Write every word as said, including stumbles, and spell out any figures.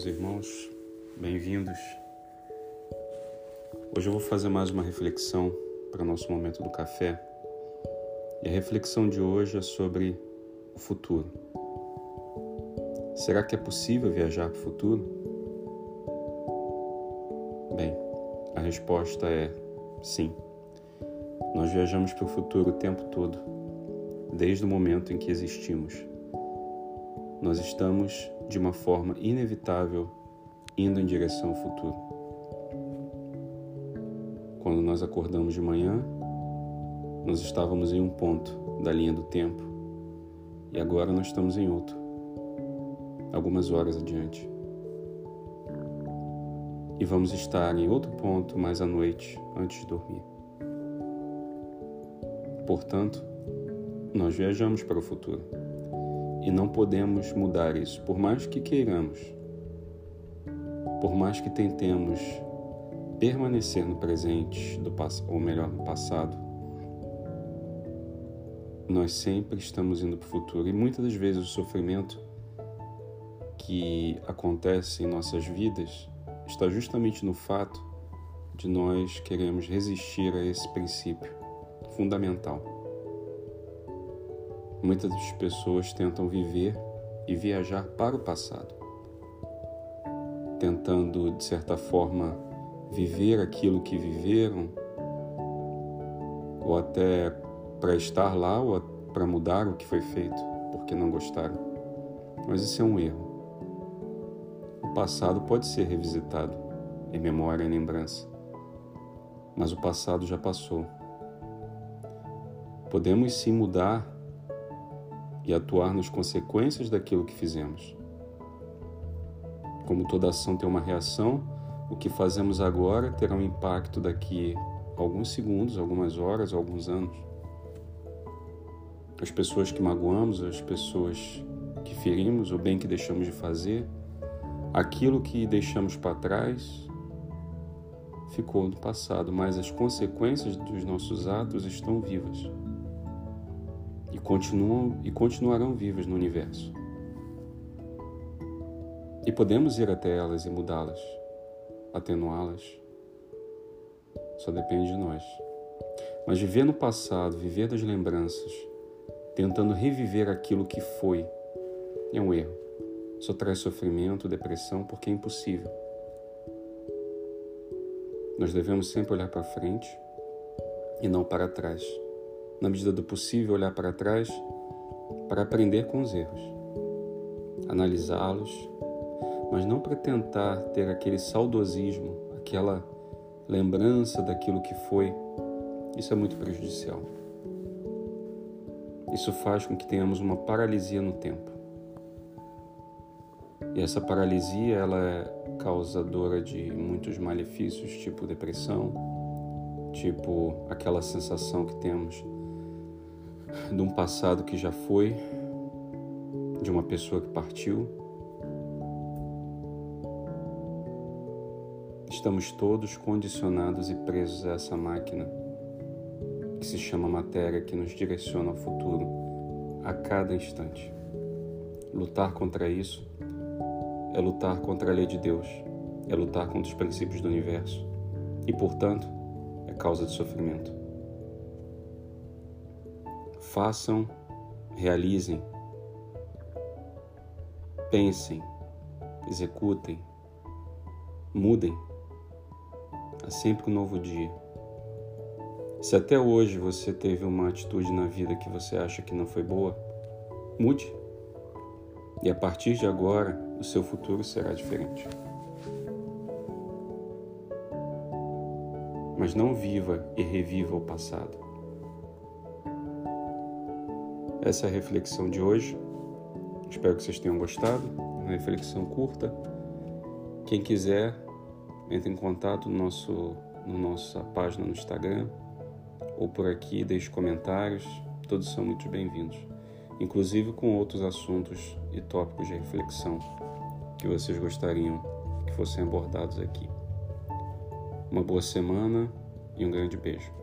meus irmãos, bem-vindos. Hoje eu vou fazer mais uma reflexão para o nosso momento do café. E a reflexão de hoje é sobre o futuro. Será que é possível viajar para o futuro? Bem, a resposta é sim. Nós viajamos para o futuro o tempo todo, desde o momento em que existimos. Nós estamos, de uma forma inevitável, indo em direção ao futuro. Quando nós acordamos de manhã, nós estávamos em um ponto da linha do tempo e agora nós estamos em outro, algumas horas adiante. E vamos estar em outro ponto mais à noite, antes de dormir. Portanto, nós viajamos para o futuro e não podemos mudar isso, por mais que queiramos, por mais que tentemos permanecer no presente, do, ou melhor, no passado, nós sempre estamos indo para o futuro e muitas das vezes o sofrimento que acontece em nossas vidas está justamente no fato de nós queremos resistir a esse princípio fundamental. Muitas das pessoas tentam viver e viajar para o passado, tentando, de certa forma, viver aquilo que viveram, ou até para estar lá, ou para mudar o que foi feito, porque não gostaram. Mas isso é um erro. O passado pode ser revisitado, em memória e lembrança, mas o passado já passou. Podemos sim mudar e atuar nas consequências daquilo que fizemos. Como toda ação tem uma reação, o que fazemos agora terá um impacto daqui a alguns segundos, algumas horas, alguns anos. As pessoas que magoamos, as pessoas que ferimos, o bem que deixamos de fazer, aquilo que deixamos para trás ficou no passado, mas as consequências dos nossos atos estão vivas e continuam e continuarão vivas no universo. E podemos ir até elas e mudá-las, atenuá-las. Só depende de nós. Mas viver no passado, viver das lembranças, tentando reviver aquilo que foi, é um erro. Só traz sofrimento, depressão, porque é impossível. Nós devemos sempre olhar para frente e não para trás. Na medida do possível, olhar para trás para aprender com os erros, analisá-los, mas não para tentar ter aquele saudosismo, aquela lembrança daquilo que foi. Isso é muito prejudicial. Isso faz com que tenhamos uma paralisia no tempo. E essa paralisia, ela é causadora de muitos malefícios, tipo depressão, tipo aquela sensação que temos de um passado que já foi, de uma pessoa que partiu. Estamos todos condicionados e presos a essa máquina que se chama matéria, que nos direciona ao futuro a cada instante. Lutar contra isso é lutar contra a lei de Deus, é lutar contra os princípios do universo e, portanto, é causa de sofrimento. Façam, realizem, pensem, executem, mudem. Há sempre um novo dia. Se até hoje você teve uma atitude na vida que você acha que não foi boa, mude. E a partir de agora, o seu futuro será diferente. Mas não viva e reviva o passado. Essa é a reflexão de hoje. Espero que vocês tenham gostado. Uma reflexão curta. Quem quiser, entre em contato no nosso, no nossa página no Instagram ou por aqui, deixe comentários. Todos são muito bem-vindos, inclusive com outros assuntos e tópicos de reflexão que vocês gostariam que fossem abordados aqui. Uma boa semana e um grande beijo.